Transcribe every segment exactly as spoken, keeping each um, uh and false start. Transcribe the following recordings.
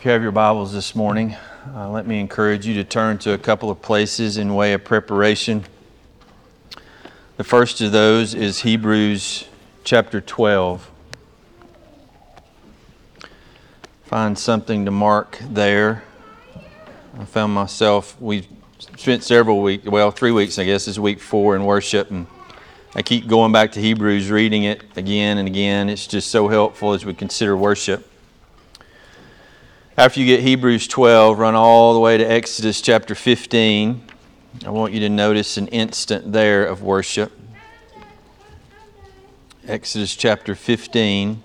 If you have your Bibles this morning, uh, let me encourage you to turn to a couple of places in way of preparation. The first of those is Hebrews chapter twelve. Find something to mark there. I found myself, we spent several weeks, well, three weeks, I guess, this is week four in worship, and I keep going back to Hebrews, reading it again and again. It's just so helpful as we consider worship. After you get Hebrews twelve, run all the way to Exodus chapter fifteen. I want you to notice an instant there of worship. Exodus chapter fifteen.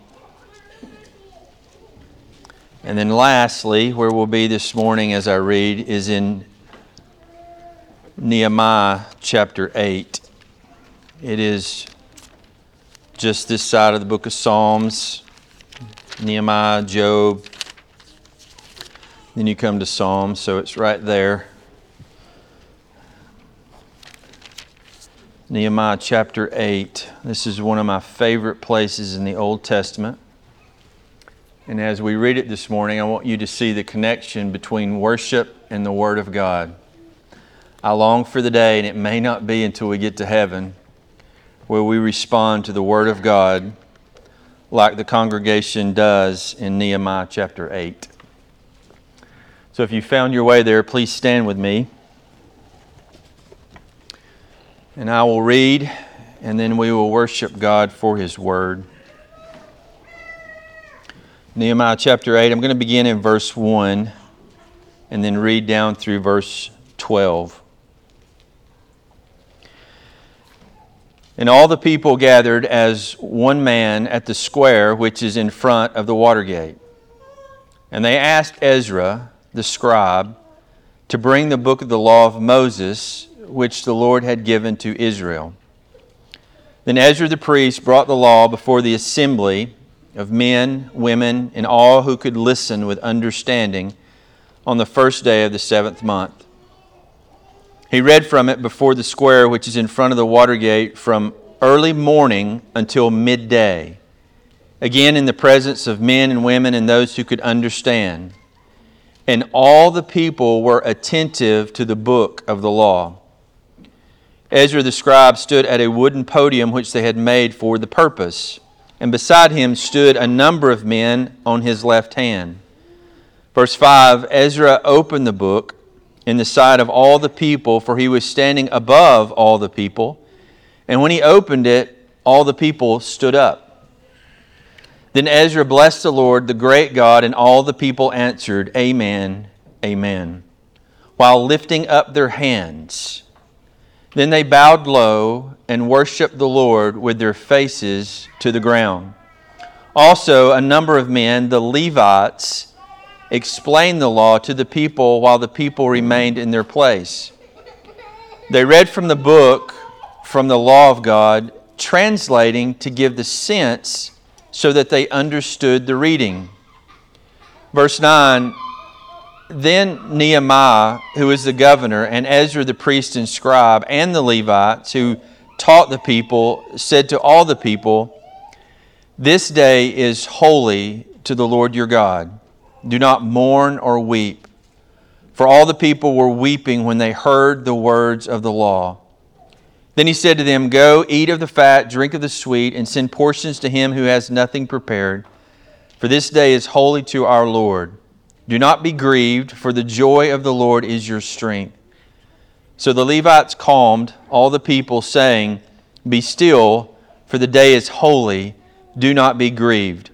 And then lastly, where we'll be this morning as I read, is in Nehemiah chapter eight. It is just this side of the book of Psalms, Nehemiah, Job. Then you come to Psalms, so it's right there. Nehemiah chapter eight. This is one of my favorite places in the Old Testament. And as we read it this morning, I want you to see the connection between worship and the Word of God. I long for the day, and it may not be until we get to heaven, where we respond to the Word of God like the congregation does in Nehemiah chapter eight. So if you found your way there, please stand with me. And I will read, and then we will worship God for His Word. Nehemiah chapter eight, I'm going to begin in verse one and then read down through verse twelve. And all the people gathered as one man at the square which is in front of the water gate. And they asked Ezra, the scribe, to bring the book of the law of Moses, which the Lord had given to Israel. Then Ezra the priest brought the law before the assembly of men, women, and all who could listen with understanding on the first day of the seventh month. He read from it before the square which is in front of the water gate from early morning until midday, again in the presence of men and women and those who could understand. And all the people were attentive to the book of the law. Ezra the scribe stood at a wooden podium which they had made for the purpose, and beside him stood a number of men on his left hand. Verse five, Ezra opened the book in the sight of all the people, for he was standing above all the people. And when he opened it, all the people stood up. Then Ezra blessed the Lord, the great God, and all the people answered, Amen, Amen, while lifting up their hands. Then they bowed low and worshiped the Lord with their faces to the ground. Also, a number of men, the Levites, explained the law to the people while the people remained in their place. They read from the book, from the law of God, translating to give the sense so that they understood the reading. Verse nine, then Nehemiah, who is the governor, and Ezra the priest and scribe, and the Levites, who taught the people, said to all the people, This day is holy to the Lord your God. Do not mourn or weep. For all the people were weeping when they heard the words of the law. Then he said to them, Go, eat of the fat, drink of the sweet, and send portions to him who has nothing prepared. For this day is holy to our Lord. Do not be grieved, for the joy of the Lord is your strength. So the Levites calmed all the people, saying, Be still, for the day is holy. Do not be grieved.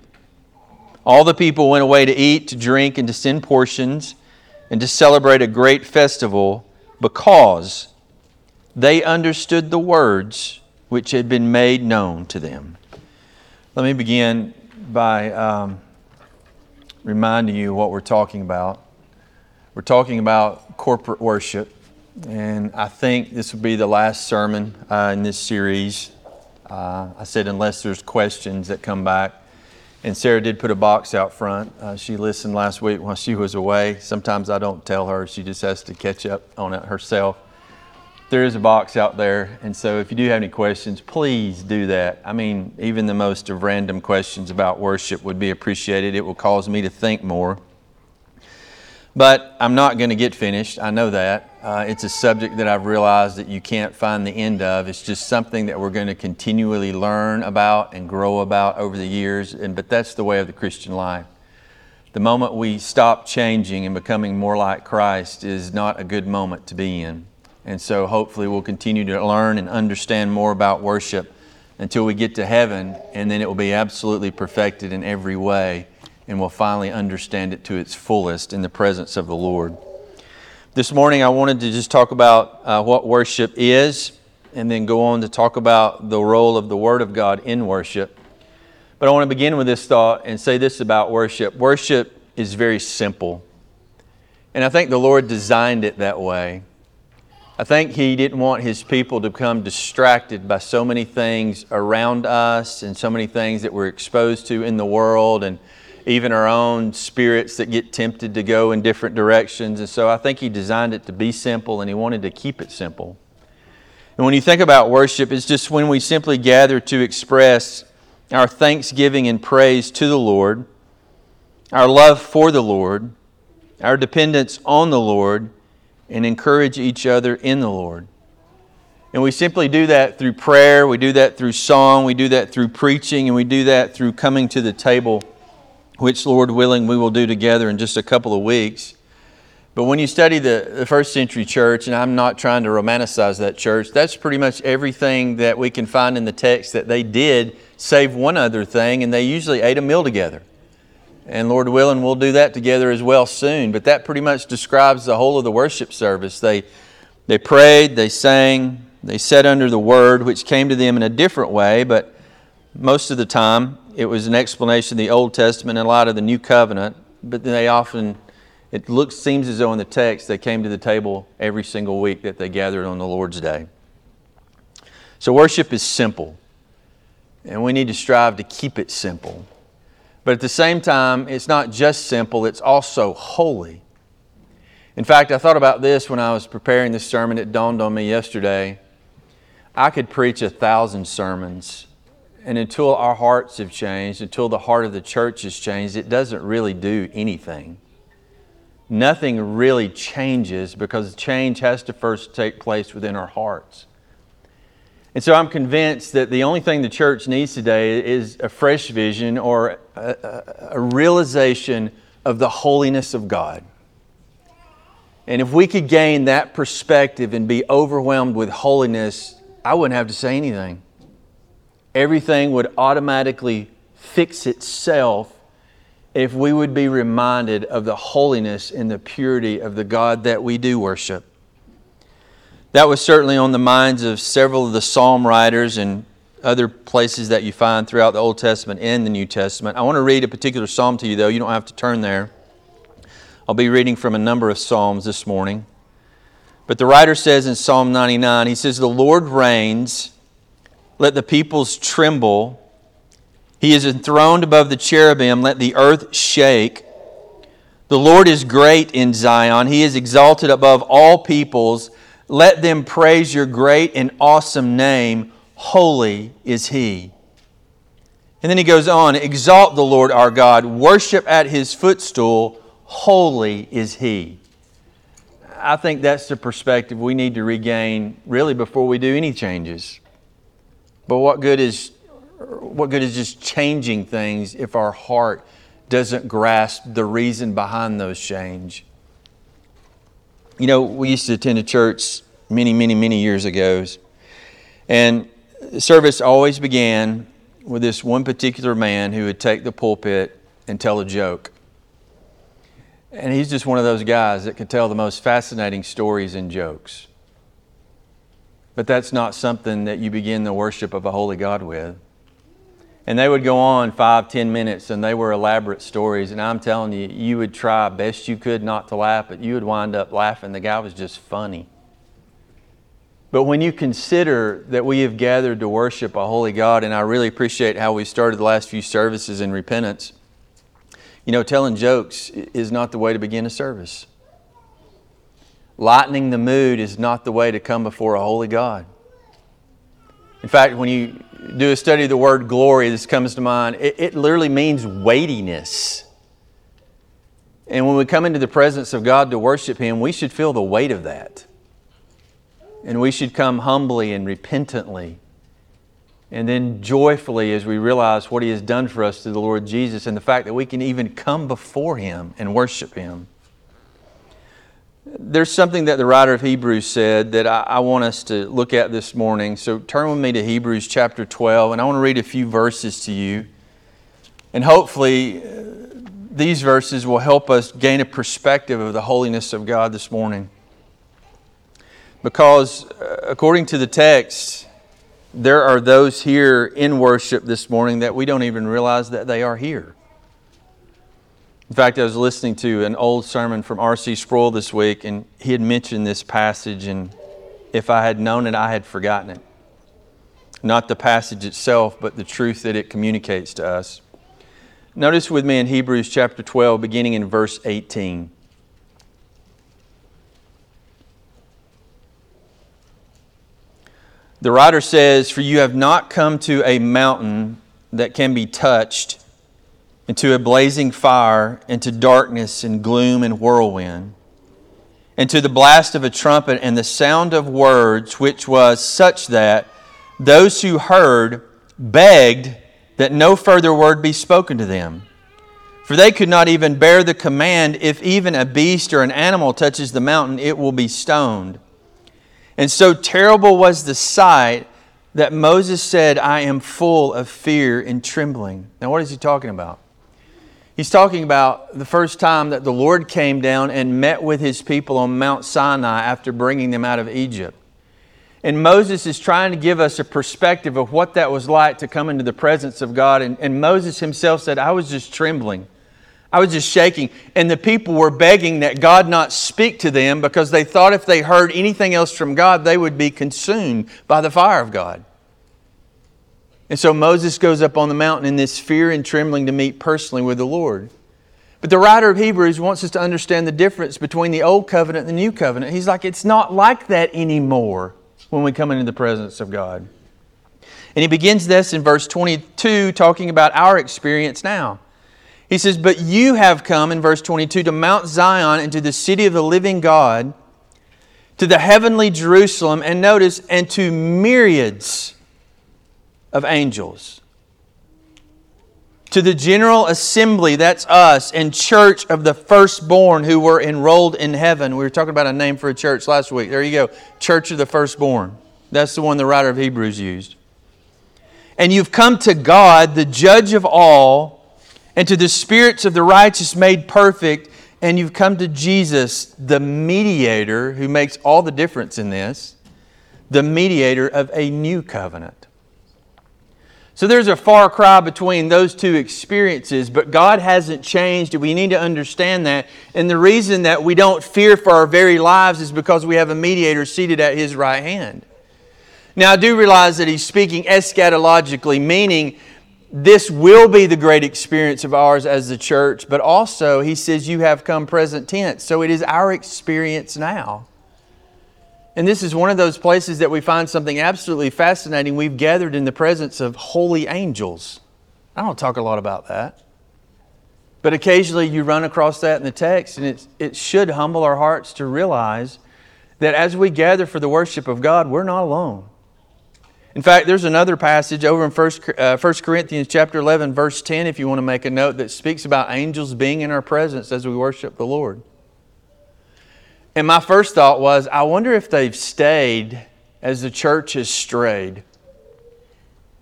All the people went away to eat, to drink, and to send portions, and to celebrate a great festival, because they understood the words which had been made known to them. Let me begin by um, reminding you what we're talking about. We're talking about corporate worship. And I think this will be the last sermon uh, in this series. Uh, I said, unless there's questions that come back. And Sarah did put a box out front. Uh, she listened last week while she was away. Sometimes I don't tell her. She just has to catch up on it herself. There is a box out there. And so if you do have any questions, please do that. I mean, even the most of random questions about worship would be appreciated. It will cause me to think more. But I'm not going to get finished. I know that. Uh, it's a subject that I've realized that you can't find the end of. It's just something that we're going to continually learn about and grow about over the years. And but that's the way of the Christian life. The moment we stop changing and becoming more like Christ is not a good moment to be in. And so hopefully we'll continue to learn and understand more about worship until we get to heaven, and then it will be absolutely perfected in every way, and we'll finally understand it to its fullest in the presence of the Lord. This morning I wanted to just talk about uh, what worship is, and then go on to talk about the role of the Word of God in worship. But I want to begin with this thought and say this about worship. Worship is very simple, and I think the Lord designed it that way. I think He didn't want His people to become distracted by so many things around us and so many things that we're exposed to in the world, and even our own spirits that get tempted to go in different directions. And so I think He designed it to be simple, and He wanted to keep it simple. And when you think about worship, it's just when we simply gather to express our thanksgiving and praise to the Lord, our love for the Lord, our dependence on the Lord, and encourage each other in the Lord. And we simply do that through prayer, we do that through song, we do that through preaching, and we do that through coming to the table, which, Lord willing, we will do together in just a couple of weeks. But when you study the, the first century church, and I'm not trying to romanticize that church, that's pretty much everything that we can find in the text that they did, save one other thing, and they usually ate a meal together. And Lord willing, we'll do that together as well soon. But that pretty much describes the whole of the worship service. They they prayed, they sang, they sat under the Word, which came to them in a different way. But most of the time, it was an explanation of the Old Testament in light of the New Covenant. But they often, it looks seems as though in the text, they came to the table every single week that they gathered on the Lord's Day. So worship is simple, and we need to strive to keep it simple. But at the same time, it's not just simple, it's also holy. In fact, I thought about this when I was preparing this sermon. It dawned on me yesterday. I could preach a thousand sermons, and until our hearts have changed, until the heart of the church has changed, it doesn't really do anything. Nothing really changes, because change has to first take place within our hearts. And so I'm convinced that the only thing the church needs today is a fresh vision or a, a, a realization of the holiness of God. And if we could gain that perspective and be overwhelmed with holiness, I wouldn't have to say anything. Everything would automatically fix itself if we would be reminded of the holiness and the purity of the God that we do worship. That was certainly on the minds of several of the psalm writers and other places that you find throughout the Old Testament and the New Testament. I want to read a particular psalm to you, though. You don't have to turn there. I'll be reading from a number of psalms this morning. But the writer says in Psalm ninety-nine, he says, "The Lord reigns, let the peoples tremble. He is enthroned above the cherubim, let the earth shake. The Lord is great in Zion, He is exalted above all peoples. Let them praise your great and awesome name. Holy is He." And then he goes on, "Exalt the Lord our God. Worship at His footstool. Holy is He." I think that's the perspective we need to regain really before we do any changes. But what good is, what good is just changing things if our heart doesn't grasp the reason behind those changes? You know, we used to attend a church many, many, many years ago, and service always began with this one particular man who would take the pulpit and tell a joke. And he's just one of those guys that could tell the most fascinating stories and jokes. But that's not something that you begin the worship of a holy God with. And they would go on five, ten minutes, and they were elaborate stories. And I'm telling you, you would try best you could not to laugh, but you would wind up laughing. The guy was just funny. But when you consider that we have gathered to worship a holy God, and I really appreciate how we started the last few services in repentance, you know, telling jokes is not the way to begin a service. Lightening the mood is not the way to come before a holy God. In fact, when you do a study of the word glory, this comes to mind. It, it literally means weightiness. And when we come into the presence of God to worship Him, we should feel the weight of that. And we should come humbly and repentantly. And then joyfully as we realize what He has done for us through the Lord Jesus and the fact that we can even come before Him and worship Him. There's something that the writer of Hebrews said that I, I want us to look at this morning. So turn with me to Hebrews chapter twelve, and I want to read a few verses to you. And hopefully uh, these verses will help us gain a perspective of the holiness of God this morning. Because uh, according to the text, there are those here in worship this morning that we don't even realize that they are here. In fact, I was listening to an old sermon from R C Sproul this week, and he had mentioned this passage, and if I had known it, I had forgotten it. Not the passage itself, but the truth that it communicates to us. Notice with me in Hebrews chapter twelve, beginning in verse eighteen. The writer says, "For you have not come to a mountain that can be touched, and to a blazing fire, and to darkness, and gloom, and whirlwind, and to the blast of a trumpet, and the sound of words, which was such that those who heard begged that no further word be spoken to them. For they could not even bear the command, if even a beast or an animal touches the mountain, it will be stoned. And so terrible was the sight that Moses said, I am full of fear and trembling." Now what is he talking about? He's talking about the first time that the Lord came down and met with His people on Mount Sinai after bringing them out of Egypt. And Moses is trying to give us a perspective of what that was like to come into the presence of God. And, and Moses himself said, I was just trembling. I was just shaking. And the people were begging that God not speak to them because they thought if they heard anything else from God, they would be consumed by the fire of God. And so Moses goes up on the mountain in this fear and trembling to meet personally with the Lord. But the writer of Hebrews wants us to understand the difference between the Old Covenant and the New Covenant. He's like, it's not like that anymore when we come into the presence of God. And he begins this in verse twenty-two, talking about our experience now. He says, "But you have come," in verse twenty-two, "to Mount Zion and to the city of the living God, to the heavenly Jerusalem," and notice, "and to myriads of angels, to the general assembly," that's us, "and church of the firstborn who were enrolled in heaven." We were talking about a name for a church last week. There you go, church of the firstborn. That's the one the writer of Hebrews used. "And you've come to God, the judge of all, and to the spirits of the righteous made perfect," and you've come to Jesus, the mediator, who makes all the difference in this, the mediator of a new covenant. So there's a far cry between those two experiences, but God hasn't changed. We need to understand that. And the reason that we don't fear for our very lives is because we have a mediator seated at His right hand. Now I do realize that He's speaking eschatologically, meaning this will be the great experience of ours as the church, but also He says you have come present tense. So it is our experience now. And this is one of those places that we find something absolutely fascinating. We've gathered in the presence of holy angels. I don't talk a lot about that. But occasionally you run across that in the text, and it's, it should humble our hearts to realize that as we gather for the worship of God, we're not alone. In fact, there's another passage over in First Corinthians chapter eleven, verse ten, if you want to make a note, that speaks about angels being in our presence as we worship the Lord. And my first thought was, I wonder if they've stayed as the church has strayed.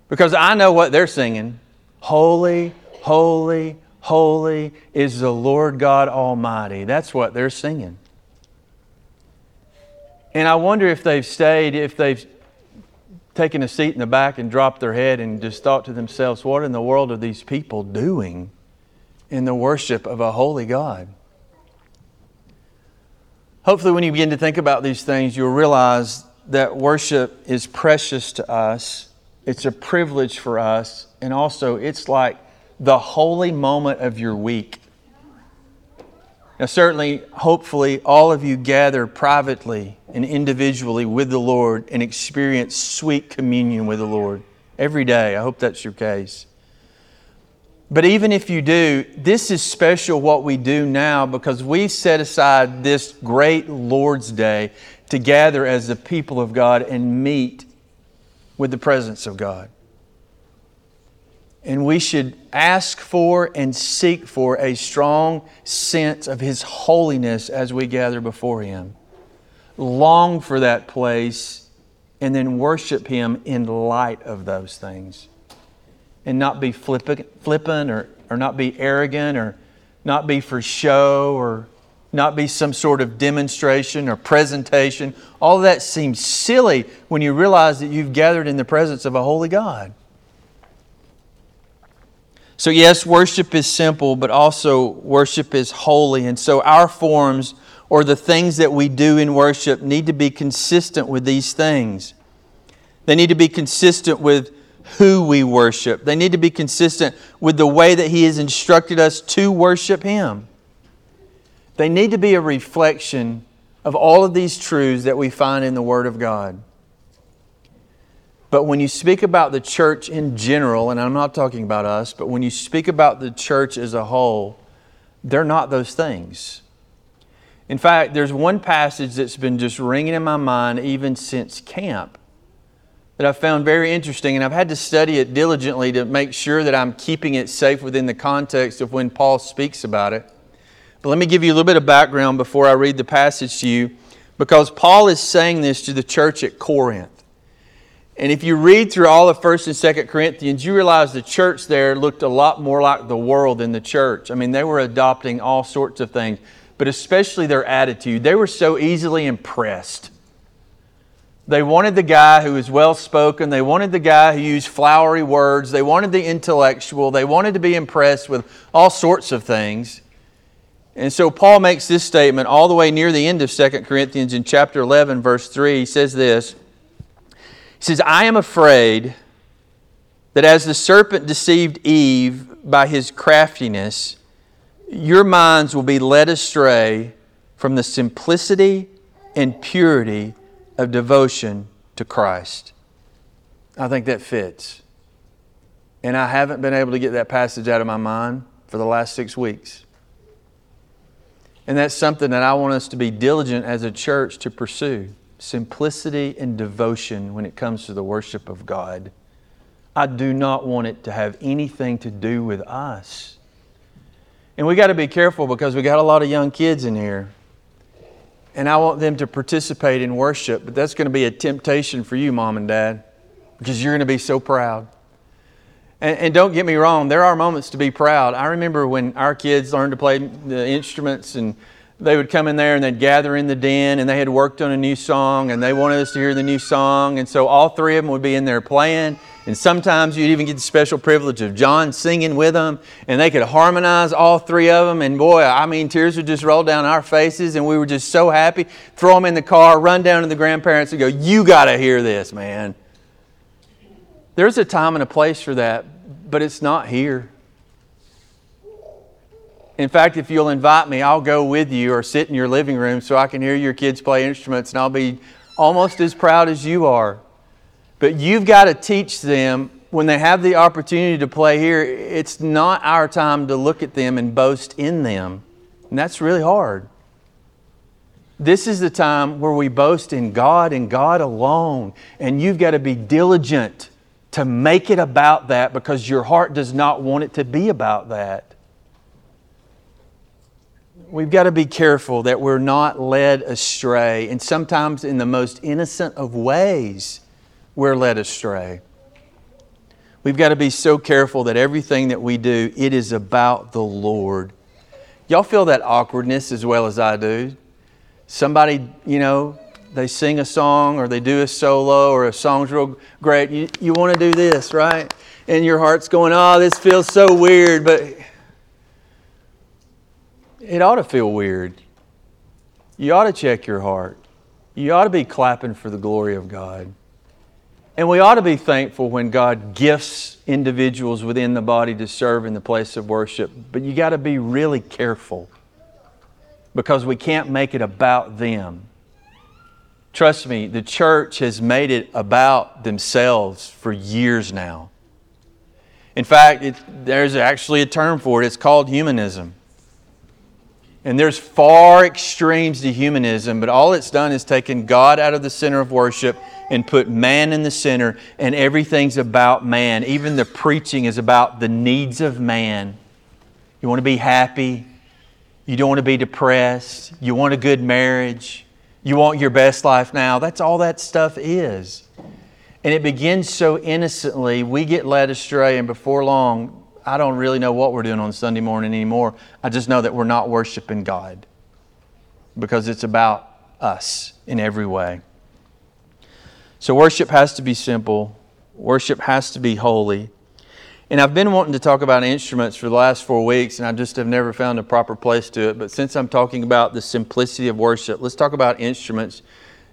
Because I know what they're singing. Holy, holy, holy is the Lord God Almighty. That's what they're singing. And I wonder if they've stayed, if they've taking a seat in the back and dropped their head and just thought to themselves, what in the world are these people doing in the worship of a holy God? Hopefully when you begin to think about these things, you'll realize that worship is precious to us. It's a privilege for us. And also it's like the holy moment of your week. Now certainly, hopefully, all of you gather privately and individually with the Lord and experience sweet communion with the Lord every day. I hope that's your case. But even if you do, this is special what we do now, because we set aside this great Lord's Day to gather as the people of God and meet with the presence of God. And we should ask for and seek for a strong sense of His holiness as we gather before Him. Long for that place and then worship Him in light of those things. And not be flippant or, or not be arrogant or not be for show or not be some sort of demonstration or presentation. All of that seems silly when you realize that you've gathered in the presence of a holy God. So yes, worship is simple, but also worship is holy. And so our forms or the things that we do in worship need to be consistent with these things. They need to be consistent with who we worship. They need to be consistent with the way that He has instructed us to worship Him. They need to be a reflection of all of these truths that we find in the Word of God. But when you speak about the church in general, and I'm not talking about us, but when you speak about the church as a whole, they're not those things. In fact, there's one passage that's been just ringing in my mind even since camp, that I found very interesting, and I've had to study it diligently to make sure that I'm keeping it safe within the context of when Paul speaks about it. But let me give you a little bit of background before I read the passage to you, because Paul is saying this to the church at Corinth. And if you read through all of First and Second Corinthians, you realize the church there looked a lot more like the world than the church. I mean, they were adopting all sorts of things, but especially their attitude. They were so easily impressed. They wanted the guy who was well-spoken. They wanted the guy who used flowery words. They wanted the intellectual. They wanted to be impressed with all sorts of things. And so Paul makes this statement all the way near the end of Second Corinthians in chapter eleven, verse three. He says this. He says, I am afraid that as the serpent deceived Eve by his craftiness, your minds will be led astray from the simplicity and purity of devotion to Christ. I think that fits. And I haven't been able to get that passage out of my mind for the last six weeks. And that's something that I want us to be diligent as a church to pursue. Simplicity and devotion when it comes to the worship of God. I do not want it to have anything to do with us. And we got to be careful, because we got a lot of young kids in here. And I want them to participate in worship, but that's going to be a temptation for you, Mom and Dad, because you're going to be so proud. And, and don't get me wrong, there are moments to be proud. I remember when our kids learned to play the instruments, and they would come in there and they'd gather in the den, and they had worked on a new song, and they wanted us to hear the new song. And so all three of them would be in there playing. And sometimes you'd even get the special privilege of John singing with them, and they could harmonize all three of them. And boy, I mean, tears would just roll down our faces, and we were just so happy. Throw them in the car, run down to the grandparents and go, you got to hear this, man. There's a time and a place for that, but it's not here. In fact, if you'll invite me, I'll go with you or sit in your living room so I can hear your kids play instruments, and I'll be almost as proud as you are. But you've got to teach them, when they have the opportunity to play here, it's not our time to look at them and boast in them. And that's really hard. This is the time where we boast in God and God alone. And you've got to be diligent to make it about that, because your heart does not want it to be about that. We've got to be careful that we're not led astray. And sometimes in the most innocent of ways, we're led astray. We've got to be so careful that everything that we do, it is about the Lord. Y'all feel that awkwardness as well as I do. Somebody, you know, they sing a song or they do a solo, or a song's real great. You, you want to do this, right? And your heart's going, oh, this feels so weird. But it ought to feel weird. You ought to check your heart. You ought to be clapping for the glory of God. And we ought to be thankful when God gifts individuals within the body to serve in the place of worship. But you got to be really careful, because we can't make it about them. Trust me, the church has made it about themselves for years now. In fact, it, there's actually a term for it. It's called humanism. And there's far extremes to humanism, but all it's done is taken God out of the center of worship and put man in the center, and everything's about man. Even the preaching is about the needs of man. You want to be happy. You don't want to be depressed. You want a good marriage. You want your best life now. That's all that stuff is. And it begins so innocently. We get led astray, and before long, I don't really know what we're doing on Sunday morning anymore. I just know that we're not worshiping God because it's about us in every way. So worship has to be simple. Worship has to be holy. And I've been wanting to talk about instruments for the last four weeks, and I just have never found a proper place to it. But since I'm talking about the simplicity of worship, let's talk about instruments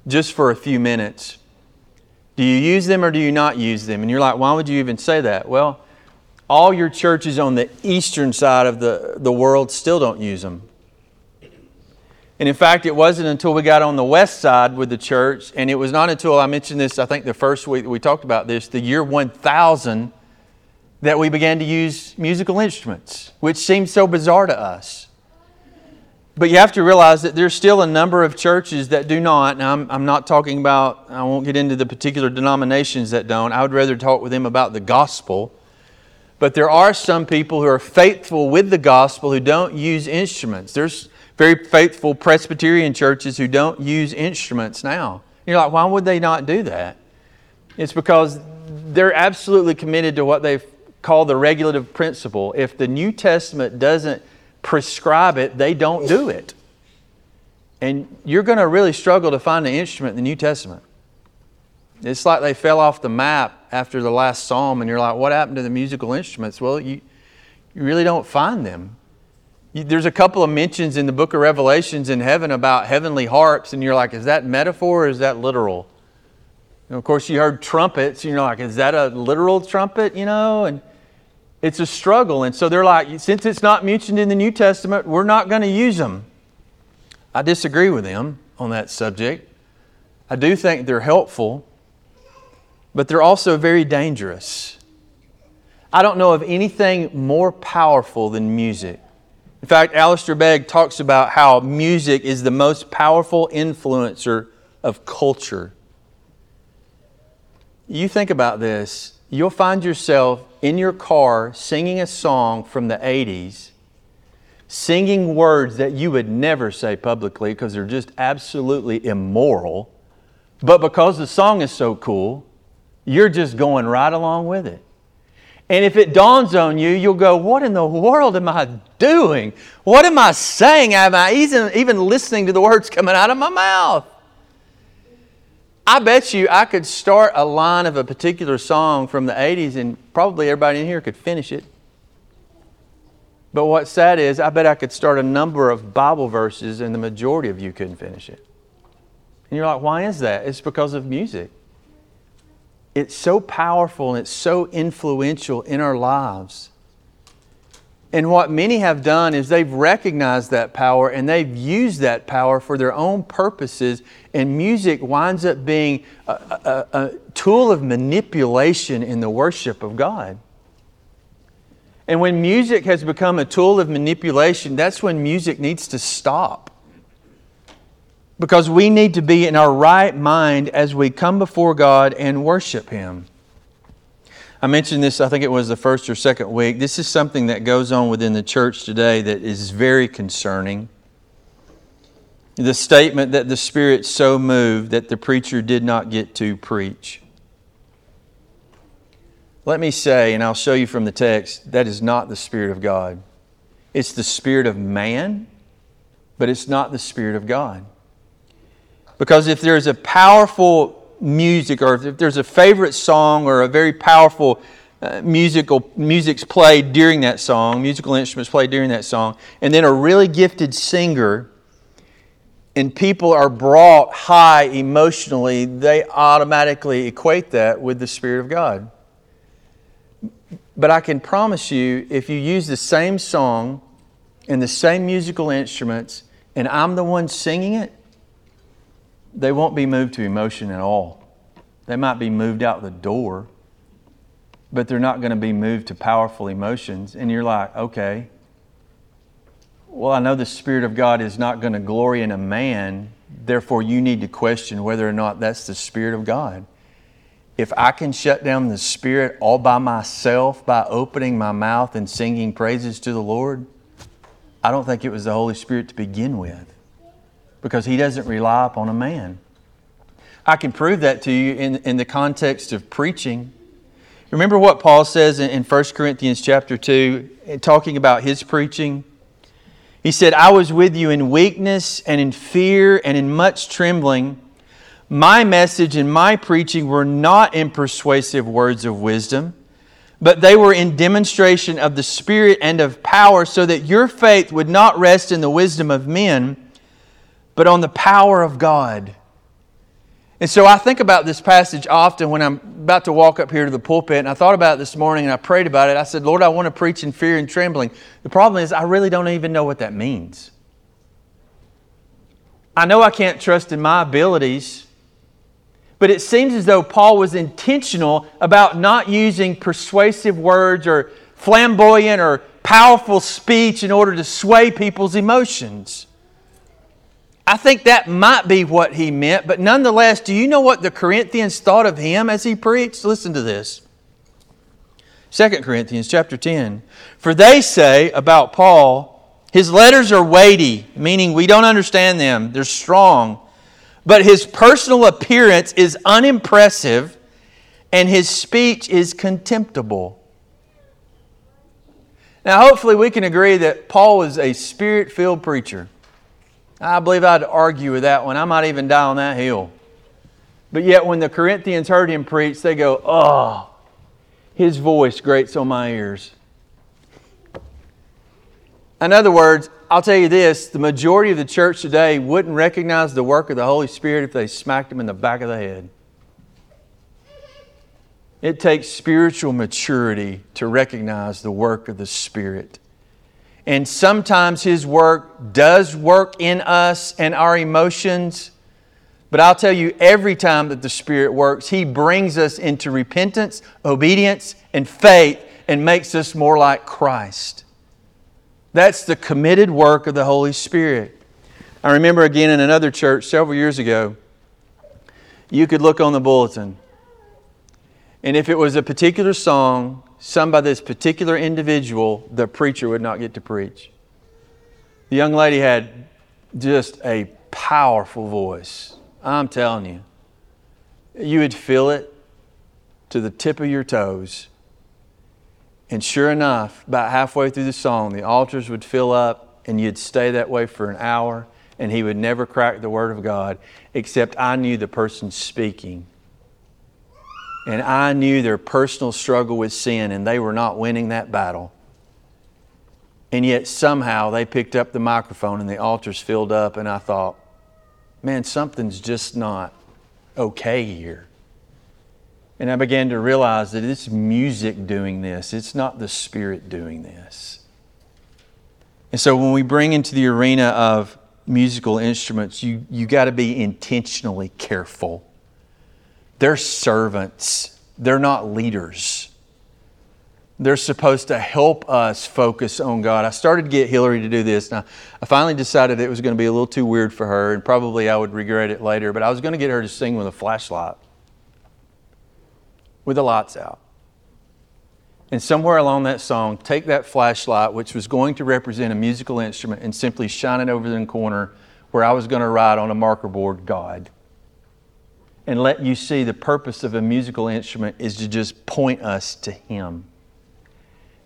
just for a few minutes. Do you use them or do you not use them? And you're like, why would you even say that? Well, all your churches on the eastern side of the, the world still don't use them. And in fact, it wasn't until we got on the west side with the church, and it was not until I mentioned this, I think the first week that we talked about this, the year one thousand, that we began to use musical instruments, which seemed so bizarre to us. But you have to realize that there's still a number of churches that do not, and I'm, I'm not talking about, I won't get into the particular denominations that don't. I would rather talk with them about the gospel. But there are some people who are faithful with the gospel who don't use instruments. There's very faithful Presbyterian churches who don't use instruments now. You're like, why would they not do that? It's because they're absolutely committed to what they call the regulative principle. If the New Testament doesn't prescribe it, they don't do it. And you're going to really struggle to find an instrument in the New Testament. It's like they fell off the map after the last psalm, and you're like, what happened to the musical instruments? Well, you, you really don't find them. You, there's a couple of mentions in the book of Revelations in heaven about heavenly harps, and you're like, is that metaphor or is that literal? And of course, you heard trumpets, and you're like, is that a literal trumpet? You know, and it's a struggle. And so they're like, since it's not mentioned in the New Testament, we're not going to use them. I disagree with them on that subject. I do think they're helpful, but they're also very dangerous. I don't know of anything more powerful than music. In fact, Alistair Begg talks about how music is the most powerful influencer of culture. You think about this, you'll find yourself in your car singing a song from the eighties, singing words that you would never say publicly because they're just absolutely immoral, but because the song is so cool, you're just going right along with it. And if it dawns on you, you'll go, what in the world am I doing? What am I saying? Am I even listening to the words coming out of my mouth? I bet you I could start a line of a particular song from the eighties and probably everybody in here could finish it. But what's sad is I bet I could start a number of Bible verses and the majority of you couldn't finish it. And you're like, why is that? It's because of music. It's so powerful and it's so influential in our lives. And what many have done is they've recognized that power and they've used that power for their own purposes. And music winds up being a, a, a tool of manipulation in the worship of God. And when music has become a tool of manipulation, that's when music needs to stop. Because we need to be in our right mind as we come before God and worship Him. I mentioned this, I think it was the first or second week. This is something that goes on within the church today that is very concerning. The statement that the Spirit so moved that the preacher did not get to preach. Let me say, and I'll show you from the text, that is not the Spirit of God. It's the spirit of man, but it's not the Spirit of God. Because if there's a powerful music or if there's a favorite song or a very powerful uh, musical music's played during that song, musical instruments played during that song, and then a really gifted singer and people are brought high emotionally, they automatically equate that with the Spirit of God. But I can promise you, if you use the same song and the same musical instruments and I'm the one singing it, they won't be moved to emotion at all. They might be moved out the door. but they're not going to be moved to powerful emotions. And you're like, okay, well, I know the Spirit of God is not going to glory in a man. Therefore, you need to question whether or not that's the Spirit of God. If I can shut down the Spirit all by myself by opening my mouth and singing praises to the Lord, I don't think it was the Holy Spirit to begin with, because He doesn't rely upon a man. I can prove that to you in, in the context of preaching. Remember what Paul says in, in First Corinthians chapter two, talking about his preaching? He said, I was with you in weakness and in fear and in much trembling. My message and my preaching were not in persuasive words of wisdom, but they were in demonstration of the Spirit and of power, so that your faith would not rest in the wisdom of men, but on the power of God. And so I think about this passage often when I'm about to walk up here to the pulpit, and I thought about it this morning and I prayed about it. I said, Lord, I want to preach in fear and trembling. The problem is I really don't even know what that means. I know I can't trust in my abilities, but it seems as though Paul was intentional about not using persuasive words or flamboyant or powerful speech in order to sway people's emotions. I think that might be what he meant, but nonetheless, do you know what the Corinthians thought of him as he preached? Listen to this. Second Corinthians chapter ten. For they say about Paul, his letters are weighty, meaning we don't understand them. They're strong. But his personal appearance is unimpressive, and his speech is contemptible. Now, hopefully we can agree that Paul was a Spirit-filled preacher. I believe I'd argue with that one. I might even die on that hill. But yet when the Corinthians heard him preach, they go, oh, his voice grates on my ears. In other words, I'll tell you this, the majority of the church today wouldn't recognize the work of the Holy Spirit if they smacked him in the back of the head. It takes spiritual maturity to recognize the work of the Spirit. And sometimes His work does work in us and our emotions. But I'll tell you, every time that the Spirit works, He brings us into repentance, obedience, and faith, and makes us more like Christ. That's the committed work of the Holy Spirit. I remember again in another church several years ago, you could look on the bulletin, and if it was a particular song sung by this particular individual, the preacher would not get to preach. The young lady had just a powerful voice. I'm telling you, you would feel it to the tip of your toes. And sure enough, about halfway through the song, the altars would fill up, and you'd stay that way for an hour, and he would never crack the Word of God, except I knew the person speaking. And I knew their personal struggle with sin, and they were not winning that battle. And yet somehow they picked up the microphone and the altars filled up, and I thought, man, something's just not okay here. And I began to realize that it's music doing this. It's not the Spirit doing this. And so when we bring into the arena of musical instruments, you, you got to be intentionally careful. They're servants. They're not leaders. They're supposed to help us focus on God. I started to get Hillary to do this. Now, I finally decided it was going to be a little too weird for her, and probably I would regret it later, but I was going to get her to sing with a flashlight, with the lights out. And somewhere along that song, take that flashlight, which was going to represent a musical instrument, and simply shine it over the corner where I was going to write on a marker board, God. And let you see the purpose of a musical instrument is to just point us to Him.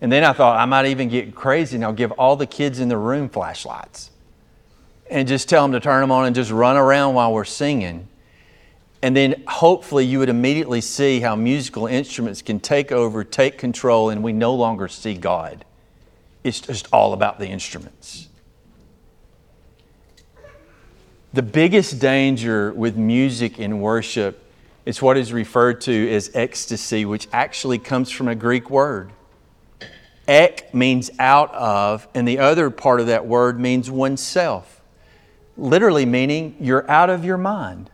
And then I thought, I might even get crazy and I'll give all the kids in the room flashlights and just tell them to turn them on and just run around while we're singing. And then hopefully you would immediately see how musical instruments can take over, take control, and we no longer see God. It's just all about the instruments. The biggest danger with music in worship is what is referred to as ecstasy, which actually comes from a Greek word. Ek means out of, and the other part of that word means oneself, literally meaning you're out of your mind.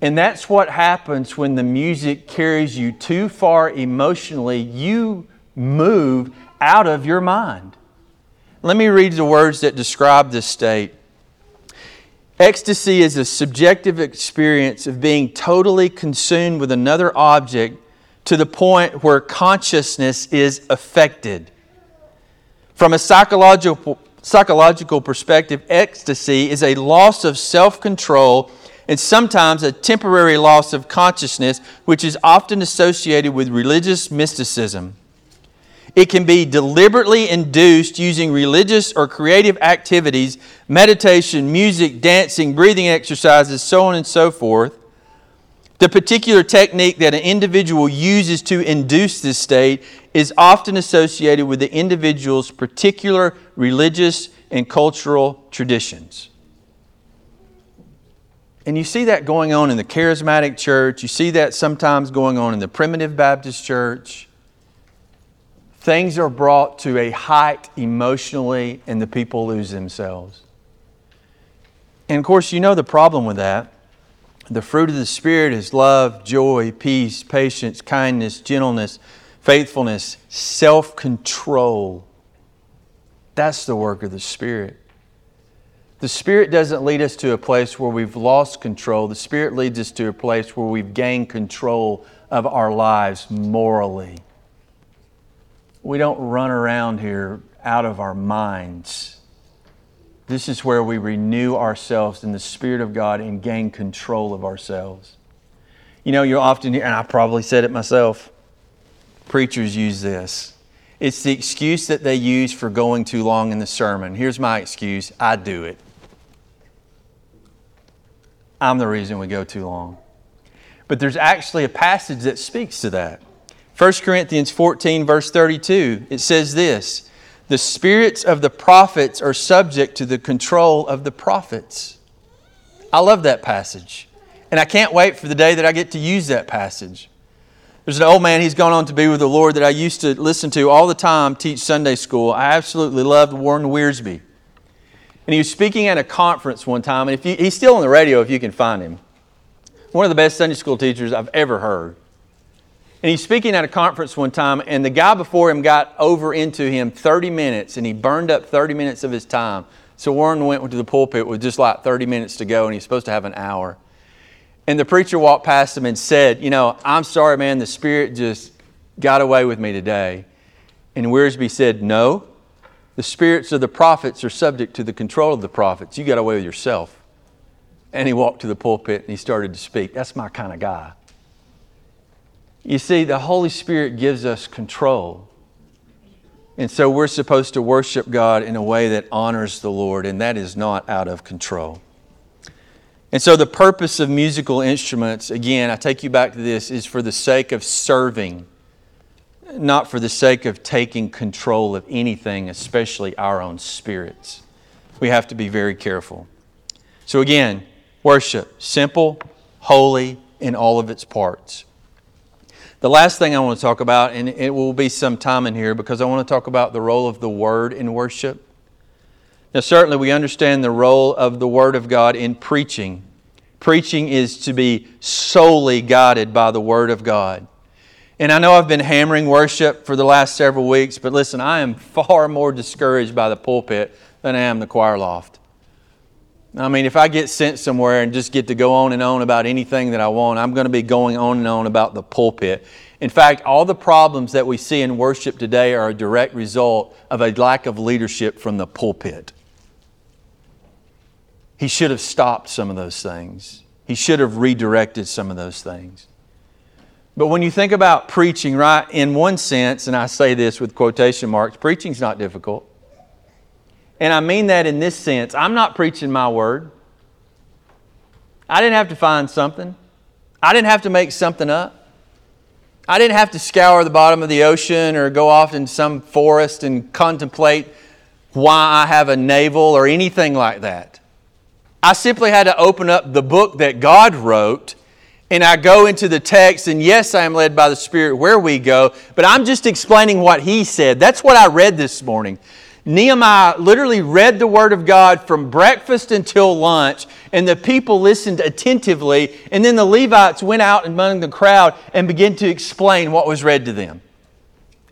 And that's what happens when the music carries you too far emotionally. You move out of your mind. Let me read the words that describe this state. Ecstasy is a subjective experience of being totally consumed with another object to the point where consciousness is affected. From a psychological psychological perspective, ecstasy is a loss of self-control and sometimes a temporary loss of consciousness, which is often associated with religious mysticism. It can be deliberately induced using religious or creative activities, meditation, music, dancing, breathing exercises, so on and so forth. The particular technique that an individual uses to induce this state is often associated with the individual's particular religious and cultural traditions. And you see that going on in the charismatic church. You see that sometimes going on in the primitive Baptist church. Things are brought to a height emotionally and the people lose themselves. And of course, you know the problem with that. The fruit of the Spirit is love, joy, peace, patience, kindness, gentleness, faithfulness, self-control. That's the work of the Spirit. The Spirit doesn't lead us to a place where we've lost control. The Spirit leads us to a place where we've gained control of our lives morally. We don't run around here out of our minds. This is where we renew ourselves in the Spirit of God and gain control of ourselves. You know, you'll often hear, and I probably said it myself, preachers use this. It's the excuse that they use for going too long in the sermon. Here's my excuse. I do it. I'm the reason we go too long. But there's actually a passage that speaks to that. First Corinthians fourteen, verse thirty-two, it says this, "The spirits of the prophets are subject to the control of the prophets." I love that passage. And I can't wait for the day that I get to use that passage. There's an old man, he's gone on to be with the Lord, that I used to listen to all the time, teach Sunday school. I absolutely loved Warren Wiersbe. And he was speaking at a conference one time, and if you, he's still on the radio if you can find him. One of the best Sunday school teachers I've ever heard. And he's speaking at a conference one time, and the guy before him got over into him thirty minutes, and he burned up thirty minutes of his time. So Warren went to the pulpit with just like thirty minutes to go, and he's supposed to have an hour. And the preacher walked past him and said, you know, "I'm sorry, man, the Spirit just got away with me today." And Wiersbe said, "No, the spirits of the prophets are subject to the control of the prophets. You got away with yourself." And he walked to the pulpit, and he started to speak. That's my kind of guy. You see, the Holy Spirit gives us control. And so we're supposed to worship God in a way that honors the Lord, and that is not out of control. And so the purpose of musical instruments, again, I take you back to this, is for the sake of serving, not for the sake of taking control of anything, especially our own spirits. We have to be very careful. So again, worship, simple, holy, in all of its parts. The last thing I want to talk about, and it will be some time in here, because I want to talk about the role of the Word in worship. Now, certainly we understand the role of the Word of God in preaching. Preaching is to be solely guided by the Word of God. And I know I've been hammering worship for the last several weeks, but listen, I am far more discouraged by the pulpit than I am the choir loft. I mean, if I get sent somewhere and just get to go on and on about anything that I want, I'm going to be going on and on about the pulpit. In fact, all the problems that we see in worship today are a direct result of a lack of leadership from the pulpit. He should have stopped some of those things. He should have redirected some of those things. But when you think about preaching, right, in one sense, and I say this with quotation marks, preaching's not difficult. And I mean that in this sense. I'm not preaching my word. I didn't have to find something. I didn't have to make something up. I didn't have to scour the bottom of the ocean or go off in some forest and contemplate why I have a navel or anything like that. I simply had to open up the book that God wrote, and I go into the text, and yes, I am led by the Spirit where we go, but I'm just explaining what He said. That's what I read this morning. Nehemiah literally read the Word of God from breakfast until lunch, and the people listened attentively, and then the Levites went out among the crowd and began to explain what was read to them.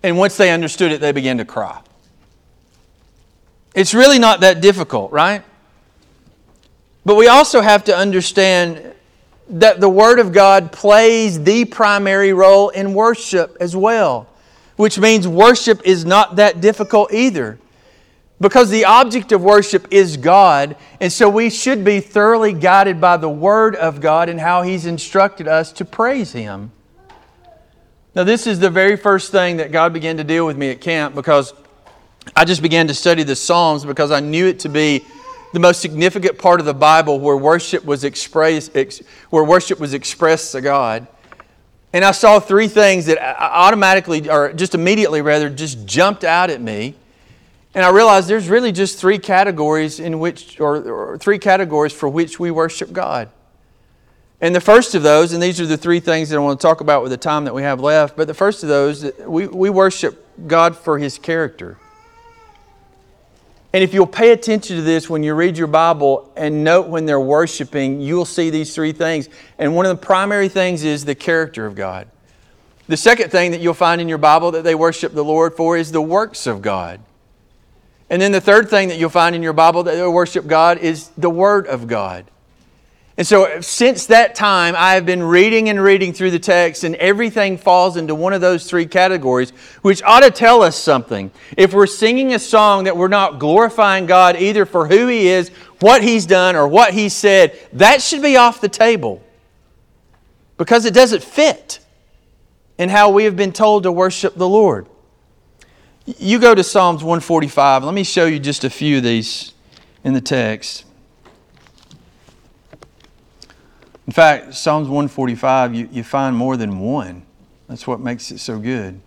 And once they understood it, they began to cry. It's really not that difficult, right? But we also have to understand that the Word of God plays the primary role in worship as well, which means worship is not that difficult either, because the object of worship is God, and so we should be thoroughly guided by the Word of God and how He's instructed us to praise Him. Now, this is the very first thing that God began to deal with me at camp, because I just began to study the Psalms because I knew it to be the most significant part of the Bible where worship was expressed, ex, where worship was expressed to God. And I saw three things that automatically, or just immediately rather, just jumped out at me. And I realized there's really just three categories in which, or, or three categories for which we worship God. And the first of those, and these are the three things that I want to talk about with the time that we have left, but the first of those, we, we worship God for His character. And if you'll pay attention to this when you read your Bible and note when they're worshiping, you'll see these three things. And one of the primary things is the character of God. The second thing that you'll find in your Bible that they worship the Lord for is the works of God. And then the third thing that you'll find in your Bible that they worship God is the Word of God. And so since that time, I have been reading and reading through the text, and everything falls into one of those three categories, which ought to tell us something. If we're singing a song that we're not glorifying God either for who He is, what He's done, or what He said, that should be off the table, because it doesn't fit in how we have been told to worship the Lord. You go to Psalms one forty-five. Let me show you just a few of these in the text. In fact, Psalms one forty-five, you, you find more than one. That's what makes it so good.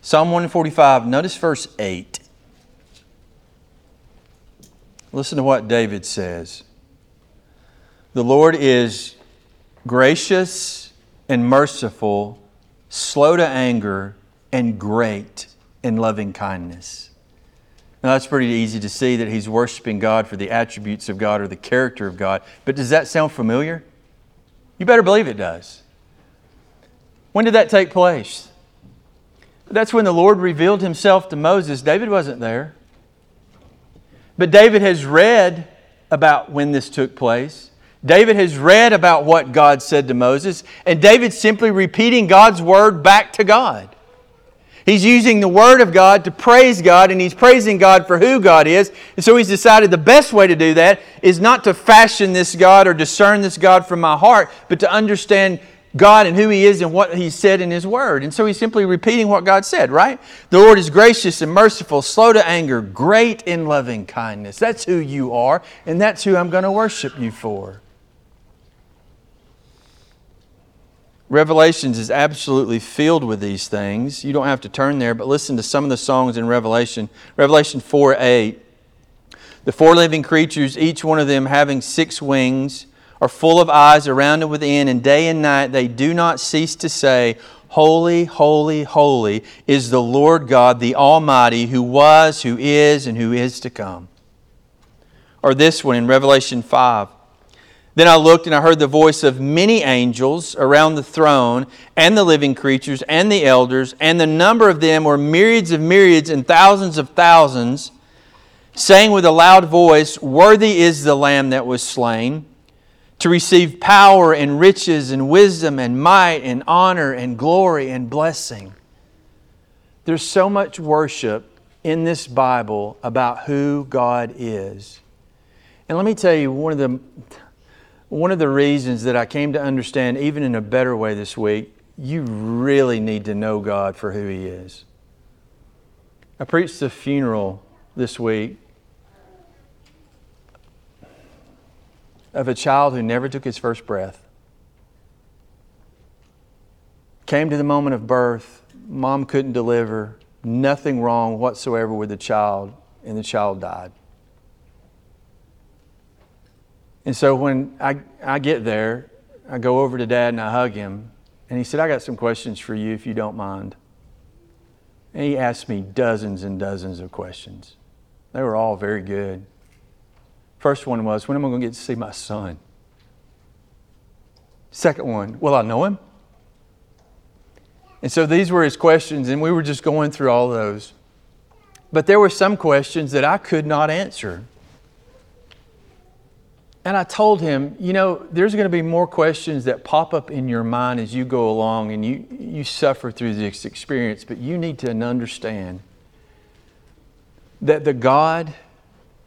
Psalm one forty-five, notice verse eight. Listen to what David says. The Lord is gracious and merciful, slow to anger, and great in loving kindness. Now that's pretty easy to see that he's worshiping God for the attributes of God or the character of God. But does that sound familiar? You better believe it does. When did that take place? That's when the Lord revealed Himself to Moses. David wasn't there. But David has read about when this took place. David has read about what God said to Moses, and David's simply repeating God's Word back to God. He's using the Word of God to praise God, and he's praising God for who God is. And so he's decided the best way to do that is not to fashion this God or discern this God from my heart, but to understand God and who He is and what He said in His Word. And so he's simply repeating what God said, right? The Lord is gracious and merciful, slow to anger, great in loving kindness. That's who you are, and that's who I'm going to worship you for. Revelations is absolutely filled with these things. You don't have to turn there, but listen to some of the songs in Revelation. Revelation four eight. The four living creatures, each one of them having six wings, are full of eyes around and within, and day and night they do not cease to say, Holy, holy, holy is the Lord God, the Almighty, who was, who is, and who is to come. Or this one in Revelation five. Then I looked and I heard the voice of many angels around the throne and the living creatures and the elders, and the number of them were myriads of myriads and thousands of thousands, saying with a loud voice, Worthy is the Lamb that was slain to receive power and riches and wisdom and might and honor and glory and blessing. There's so much worship in this Bible about who God is. And let me tell you, one of the... One of the reasons that I came to understand, even in a better way this week, you really need to know God for who He is. I preached the funeral this week of a child who never took his first breath. Came to the moment of birth, mom couldn't deliver, nothing wrong whatsoever with the child, and the child died. And so when I, I get there, I go over to Dad and I hug him. And he said, I got some questions for you if you don't mind. And he asked me dozens and dozens of questions. They were all very good. First one was, when am I going to get to see my son? Second one, will I know him? And so these were his questions, and we were just going through all those. But there were some questions that I could not answer. And I told him, you know, there's going to be more questions that pop up in your mind as you go along and you, you suffer through this experience. But you need to understand that the God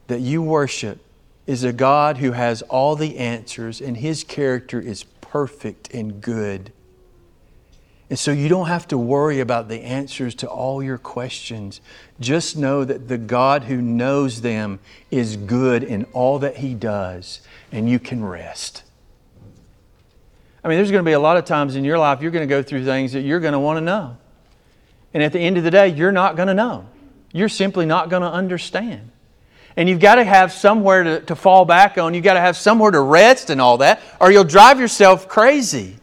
that you worship is a God who has all the answers, and His character is perfect and good. And so you don't have to worry about the answers to all your questions. Just know that the God who knows them is good in all that He does, and you can rest. I mean, there's going to be a lot of times in your life you're going to go through things that you're going to want to know. And at the end of the day, you're not going to know. You're simply not going to understand. And you've got to have somewhere to, to fall back on. You've got to have somewhere to rest and all that, or you'll drive yourself crazy.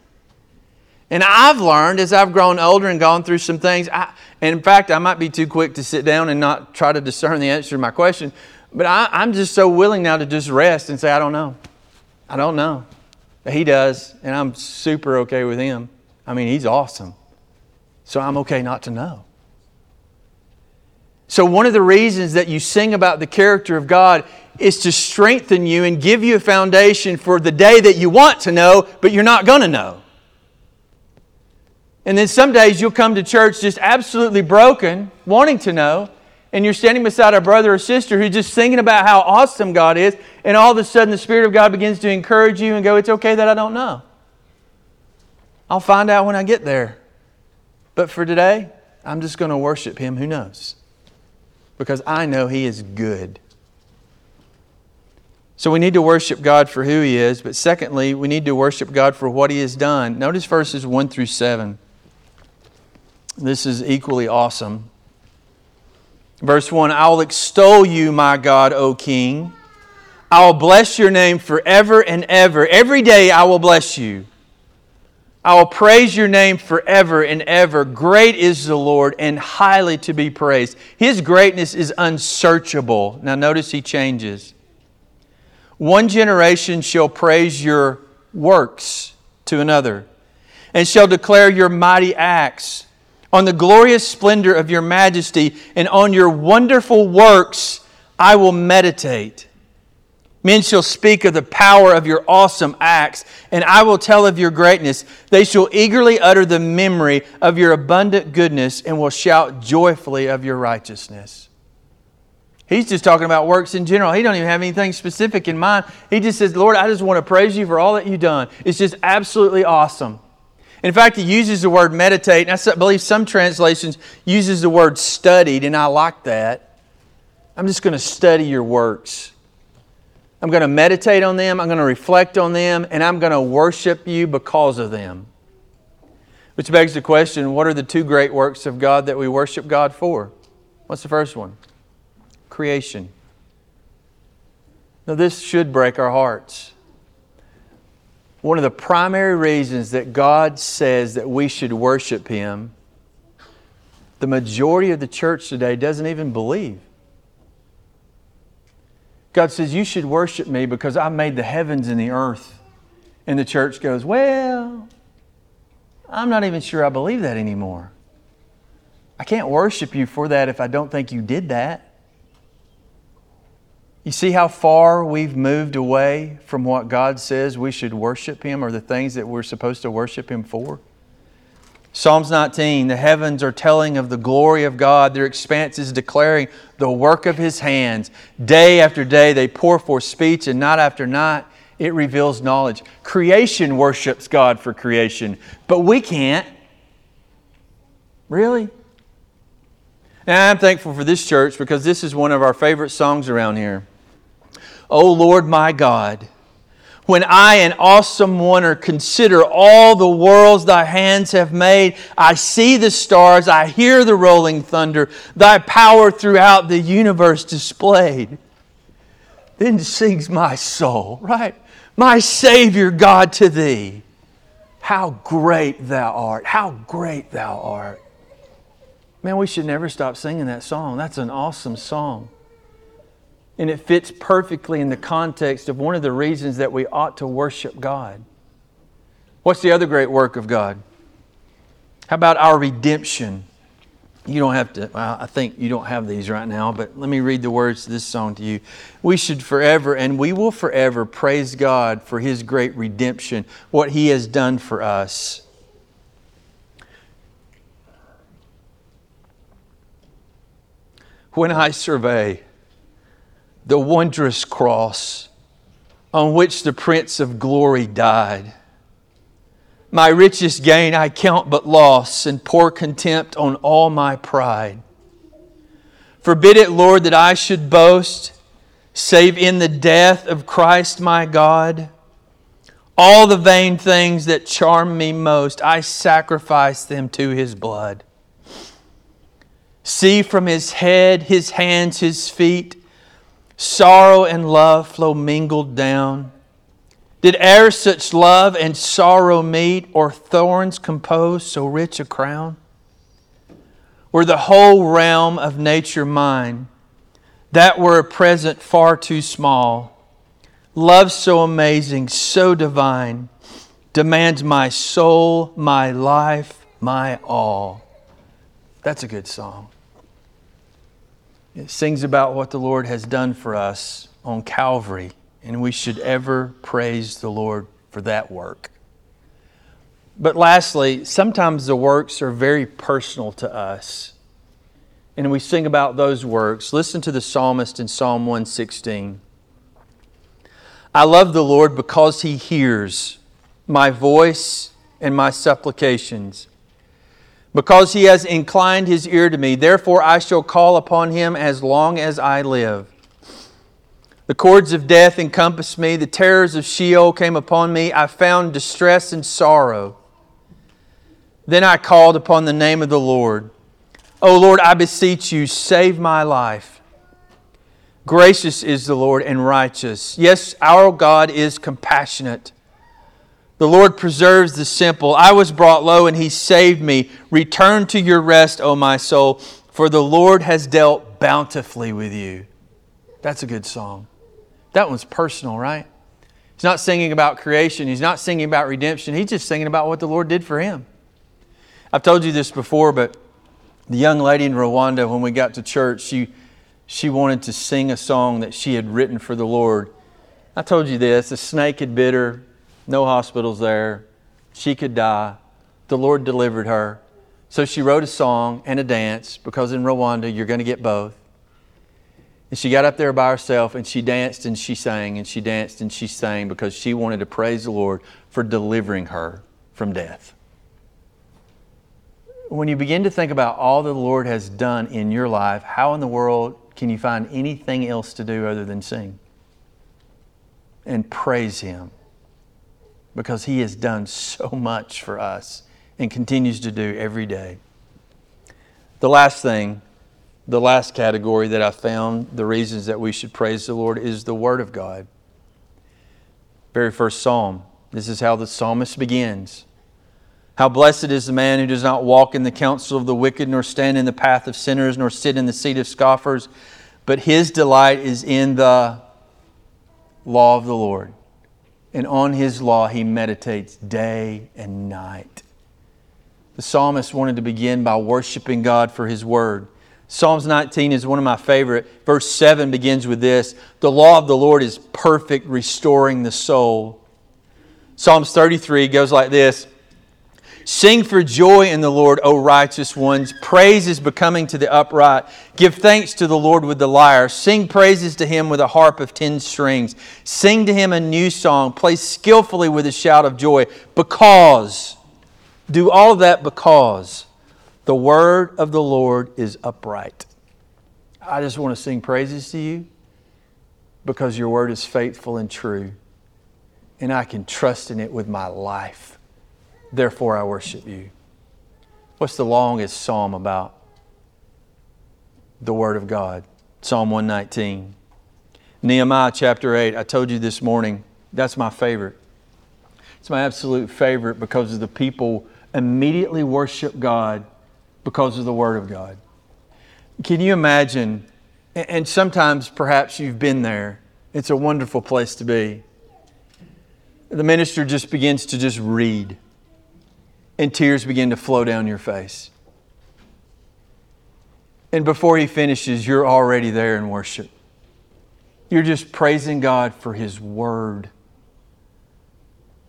And I've learned as I've grown older and gone through some things, I, and in fact, I might be too quick to sit down and not try to discern the answer to my question, but I, I'm just so willing now to just rest and say, I don't know. I don't know. He does, and I'm super okay with Him. I mean, He's awesome. So I'm okay not to know. So one of the reasons that you sing about the character of God is to strengthen you and give you a foundation for the day that you want to know, but you're not going to know. And then some days you'll come to church just absolutely broken, wanting to know, and you're standing beside a brother or sister who's just singing about how awesome God is, and all of a sudden the Spirit of God begins to encourage you and go, it's okay that I don't know. I'll find out when I get there. But for today, I'm just going to worship Him who knows, because I know He is good. So we need to worship God for who He is, but secondly, we need to worship God for what He has done. Notice verses one through seven. This is equally awesome. Verse one, I will extol you, my God, O King. I will bless your name forever and ever. Every day I will bless you. I will praise your name forever and ever. Great is the Lord and highly to be praised. His greatness is unsearchable. Now notice He changes. One generation shall praise your works to another, and shall declare your mighty acts. On the glorious splendor of your majesty and on your wonderful works I will meditate. Men shall speak of the power of your awesome acts, and I will tell of your greatness. They shall eagerly utter the memory of your abundant goodness and will shout joyfully of your righteousness. He's just talking about works in general. He don't even have anything specific in mind. He just says, Lord, I just want to praise you for all that you've done. It's just absolutely awesome. In fact, he uses the word meditate, and I believe some translations uses the word studied, and I like that. I'm just going to study your works. I'm going to meditate on them, I'm going to reflect on them, and I'm going to worship you because of them. Which begs the question, what are the two great works of God that we worship God for? What's the first one? Creation. Now this should break our hearts. One of the primary reasons that God says that we should worship Him, the majority of the church today doesn't even believe. God says, you should worship me because I made the heavens and the earth. And the church goes, well, I'm not even sure I believe that anymore. I can't worship you for that if I don't think you did that. You see how far we've moved away from what God says we should worship Him or the things that we're supposed to worship Him for? Psalms nineteen, the heavens are telling of the glory of God. Their expanse is declaring the work of His hands. Day after day they pour forth speech, and night after night it reveals knowledge. Creation worships God for creation, but we can't. Really? And I'm thankful for this church because this is one of our favorite songs around here. O Lord my God, when I in awesome wonder consider all the worlds Thy hands have made, I see the stars, I hear the rolling thunder, Thy power throughout the universe displayed. Then sings my soul, right? My Savior God to Thee. How great Thou art. How great Thou art. Man, we should never stop singing that song. That's an awesome song. And it fits perfectly in the context of one of the reasons that we ought to worship God. What's the other great work of God? How about our redemption? You don't have to, well, I think you don't have these right now, but let me read the words of this song to you. We should forever, and we will forever, praise God for His great redemption, what He has done for us. When I survey the wondrous cross on which the Prince of Glory died, my richest gain I count but loss and pour contempt on all my pride. Forbid it, Lord, that I should boast, save in the death of Christ my God. All the vain things that charm me most, I sacrifice them to His blood. See from His head, His hands, His feet, sorrow and love flow mingled down. Did e'er such love and sorrow meet, or thorns compose so rich a crown? Were the whole realm of nature mine, that were a present far too small. Love so amazing, so divine, demands my soul, my life, my all. That's a good song. It sings about what the Lord has done for us on Calvary. And we should ever praise the Lord for that work. But lastly, sometimes the works are very personal to us. And we sing about those works. Listen to the psalmist in Psalm one sixteen. I love the Lord because He hears my voice and my supplications. Because He has inclined His ear to me, therefore I shall call upon Him as long as I live. The cords of death encompassed me. The terrors of Sheol came upon me. I found distress and sorrow. Then I called upon the name of the Lord. O Lord, I beseech You, save my life. Gracious is the Lord and righteous. Yes, our God is compassionate. The Lord preserves the simple. I was brought low and He saved me. Return to your rest, O my soul, for the Lord has dealt bountifully with you. That's a good song. That one's personal, right? He's not singing about creation. He's not singing about redemption. He's just singing about what the Lord did for him. I've told you this before, but the young lady in Rwanda, when we got to church, she she wanted to sing a song that she had written for the Lord. I told you this. A snake had bit her. No hospitals there. She could die. The Lord delivered her. So she wrote a song and a dance, because in Rwanda you're going to get both. And she got up there by herself and she danced and she sang and she danced and she sang because she wanted to praise the Lord for delivering her from death. When you begin to think about all the Lord has done in your life, how in the world can you find anything else to do other than sing and praise Him? Because He has done so much for us and continues to do every day. The last thing, the last category that I found, the reasons that we should praise the Lord, is the Word of God. Very first Psalm. This is how the psalmist begins. How blessed is the man who does not walk in the counsel of the wicked, nor stand in the path of sinners, nor sit in the seat of scoffers, but his delight is in the law of the Lord. And on His law he meditates day and night. The psalmist wanted to begin by worshiping God for His Word. Psalms nineteen is one of my favorite. Verse seven begins with this. The law of the Lord is perfect, restoring the soul. Psalms thirty-three goes like this. Sing for joy in the Lord, O righteous ones. Praise is becoming to the upright. Give thanks to the Lord with the lyre. Sing praises to Him with a harp of ten strings. Sing to Him a new song. Play skillfully with a shout of joy. Because, do all of that because the word of the Lord is upright. I just want to sing praises to You because Your word is faithful and true, and I can trust in it with my life. Therefore, I worship You. What's the longest psalm about? The Word of God. Psalm one nineteen. Nehemiah chapter eight, I told you this morning, that's my favorite. It's my absolute favorite because the people immediately worship God because of the Word of God. Can you imagine? And sometimes perhaps you've been there. It's a wonderful place to be. The minister just begins to just read, and tears begin to flow down your face. And before he finishes, you're already there in worship. You're just praising God for His Word.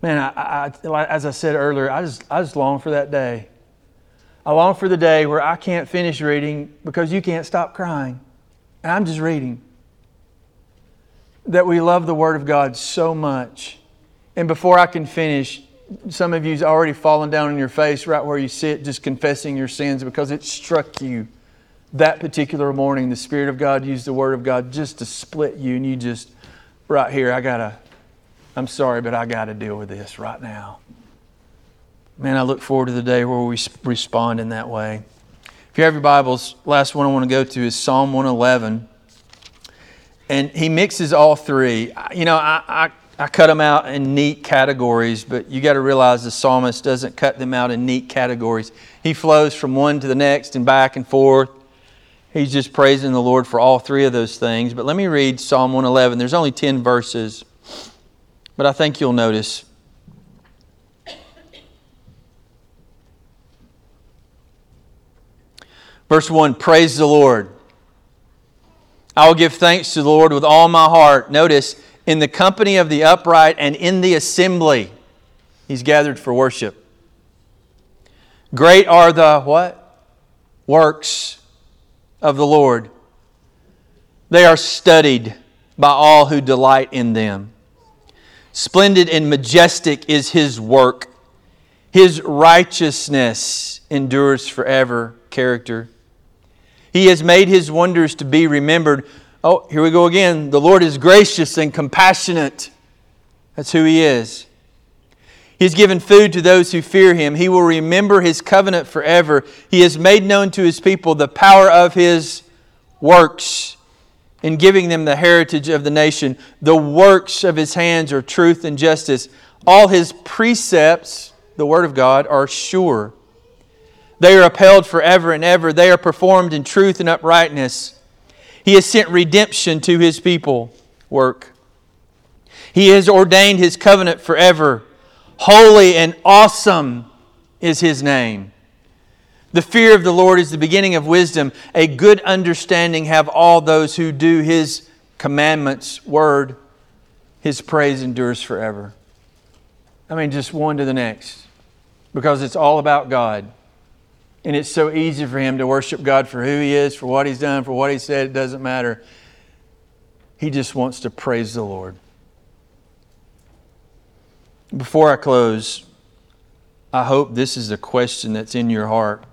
Man, I, I, as I said earlier, I just, I just long for that day. I long for the day where I can't finish reading because you can't stop crying. And I'm just reading. That we love the Word of God so much. And before I can finish, some of you's already fallen down on your face right where you sit, just confessing your sins because it struck you. That particular morning, the Spirit of God used the Word of God just to split you. And you just, right here, I gotta, I'm sorry, but I gotta deal with this right now. Man, I look forward to the day where we respond in that way. If you have your Bibles, last one I want to go to is Psalm one eleven. And he mixes all three. You know, I, I, I cut them out in neat categories, but you got to realize the psalmist doesn't cut them out in neat categories. He flows from one to the next and back and forth. He's just praising the Lord for all three of those things. But let me read Psalm one eleven. There's only ten verses, but I think you'll notice. Verse one, praise the Lord. I will give thanks to the Lord with all my heart. Notice, in the company of the upright and in the assembly, he's gathered for worship. Great are the what? Works of the Lord. They are studied by all who delight in them. Splendid and majestic is His work. His righteousness endures forever. Character. He has made His wonders to be remembered. Oh, here we go again. The Lord is gracious and compassionate. That's who He is. He's given food to those who fear Him. He will remember His covenant forever. He has made known to His people the power of His works in giving them the heritage of the nation. The works of His hands are truth and justice. All His precepts, the Word of God, are sure. They are upheld forever and ever. They are performed in truth and uprightness. He has sent redemption to His people. Work. He has ordained His covenant forever. Holy and awesome is His name. The fear of the Lord is the beginning of wisdom. A good understanding have all those who do His commandments. Word. His praise endures forever. I mean, just one to the next. Because it's all about God. And it's so easy for him to worship God for who He is, for what He's done, for what He said. It doesn't matter. He just wants to praise the Lord. Before I close, I hope this is a question that's in your heart.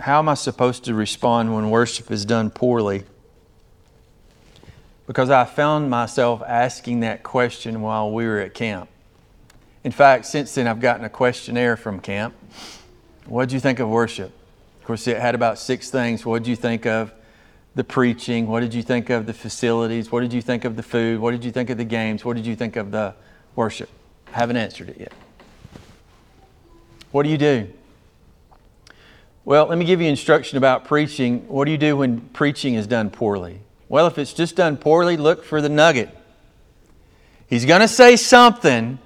How am I supposed to respond when worship is done poorly? Because I found myself asking that question while we were at camp. In fact, since then I've gotten a questionnaire from camp. What did you think of worship? Of course, it had about six things. What did you think of the preaching? What did you think of the facilities? What did you think of the food? What did you think of the games? What did you think of the worship? I haven't answered it yet. What do you do? Well, let me give you instruction about preaching. What do you do when preaching is done poorly? Well, if it's just done poorly, look for the nugget. He's going to say something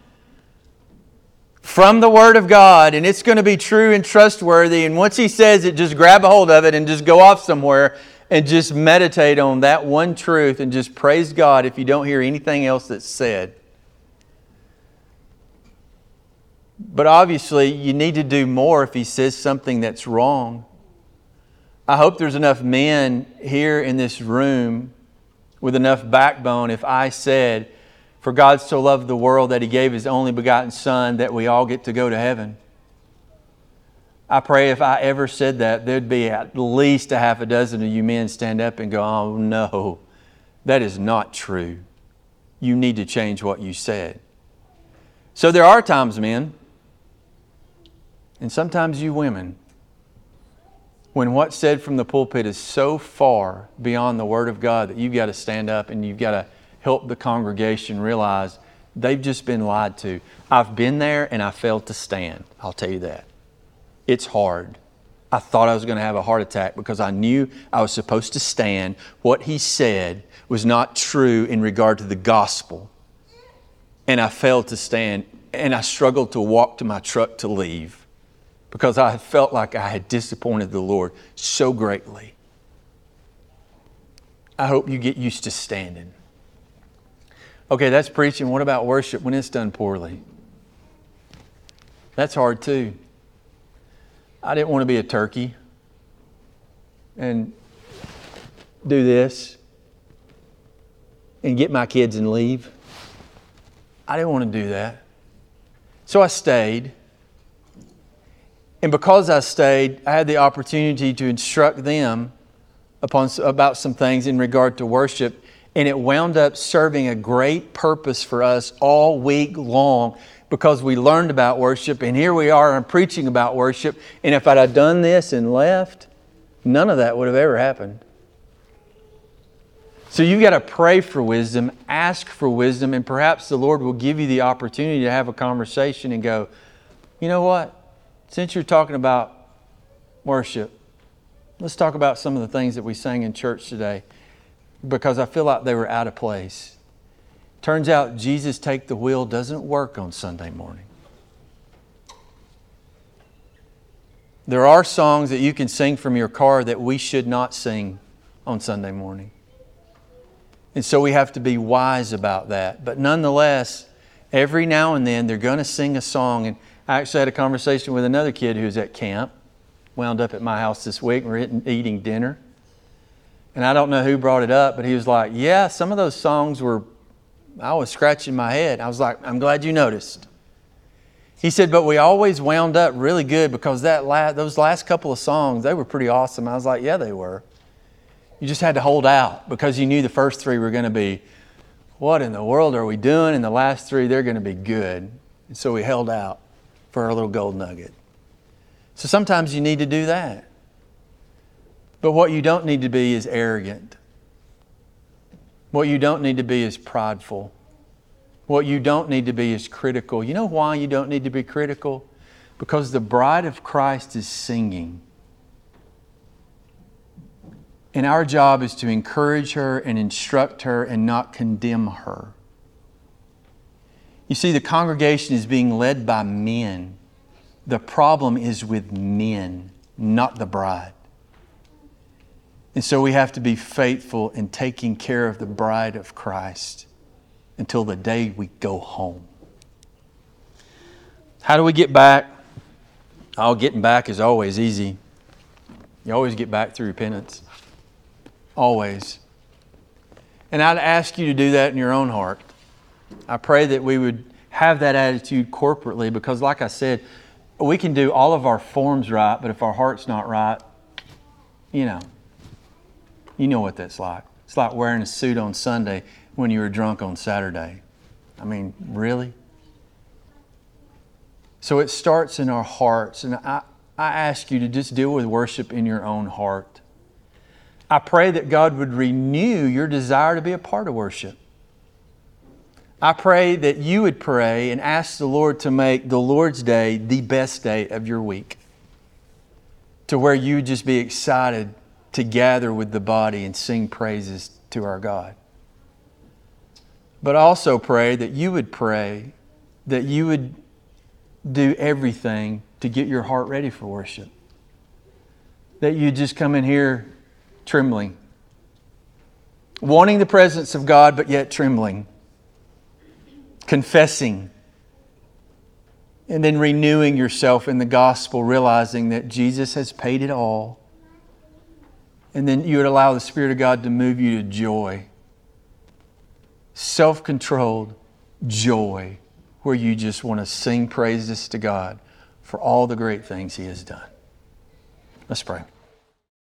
from the Word of God, and it's going to be true and trustworthy. And once He says it, just grab a hold of it and just go off somewhere and just meditate on that one truth and just praise God if you don't hear anything else that's said. But obviously, you need to do more if He says something that's wrong. I hope there's enough men here in this room with enough backbone if I said, for God so loved the world that He gave His only begotten Son that we all get to go to heaven. I pray if I ever said that, there'd be at least a half a dozen of you men stand up and go, oh no, that is not true. You need to change what you said. So there are times, men, and sometimes you women, when what's said from the pulpit is so far beyond the Word of God that you've got to stand up and you've got to help the congregation realize they've just been lied to. I've been there and I failed to stand. I'll tell you that. It's hard. I thought I was going to have a heart attack because I knew I was supposed to stand. What he said was not true in regard to the gospel. And I failed to stand, and I struggled to walk to my truck to leave because I felt like I had disappointed the Lord so greatly. I hope you get used to standing. Okay, that's preaching. What about worship when it's done poorly? That's hard too. I didn't want to be a turkey and do this and get my kids and leave. I didn't want to do that. So I stayed. And because I stayed, I had the opportunity to instruct them upon about some things in regard to worship. And it wound up serving a great purpose for us all week long because we learned about worship. And here we are, I'm preaching about worship. And if I'd have done this and left, none of that would have ever happened. So you've got to pray for wisdom, ask for wisdom, and perhaps the Lord will give you the opportunity to have a conversation and go, you know what? Since you're talking about worship, let's talk about some of the things that we sang in church today because I feel like they were out of place. Turns out Jesus Take the Wheel doesn't work on Sunday morning. There are songs that you can sing from your car that we should not sing on Sunday morning. And so we have to be wise about that. But nonetheless, every now and then they're going to sing a song. And I actually had a conversation with another kid who was at camp, wound up at my house this week. We're eating dinner. And I don't know who brought it up, but he was like, yeah, some of those songs were, I was scratching my head. I was like, I'm glad you noticed. He said, but we always wound up really good because that la- those last couple of songs, they were pretty awesome. I was like, yeah, they were. You just had to hold out because you knew the first three were going to be, what in the world are we doing? And the last three, they're going to be good. And so we held out for our little gold nugget. So sometimes you need to do that. But what you don't need to be is arrogant. What you don't need to be is prideful. What you don't need to be is critical. You know why you don't need to be critical? Because the bride of Christ is singing. And our job is to encourage her and instruct her and not condemn her. You see, the congregation is being led by men. The problem is with men, not the bride. And so we have to be faithful in taking care of the bride of Christ until the day we go home. How do we get back? Oh, getting back is always easy. You always get back through repentance. Always. And I'd ask you to do that in your own heart. I pray that we would have that attitude corporately because, like I said, we can do all of our forms right, but if our heart's not right, you know, you know what that's like. It's like wearing a suit on Sunday when you were drunk on Saturday. I mean, really? So it starts in our hearts. And I, I ask you to just deal with worship in your own heart. I pray that God would renew your desire to be a part of worship. I pray that you would pray and ask the Lord to make the Lord's Day the best day of your week, to where you just be excited to gather with the body and sing praises to our God. But I also pray that you would pray that you would do everything to get your heart ready for worship. That you just come in here trembling, wanting the presence of God, but yet trembling, confessing, and then renewing yourself in the gospel, realizing that Jesus has paid it all. And then you would allow the Spirit of God to move you to joy, self-controlled joy, where you just want to sing praises to God for all the great things He has done. Let's pray.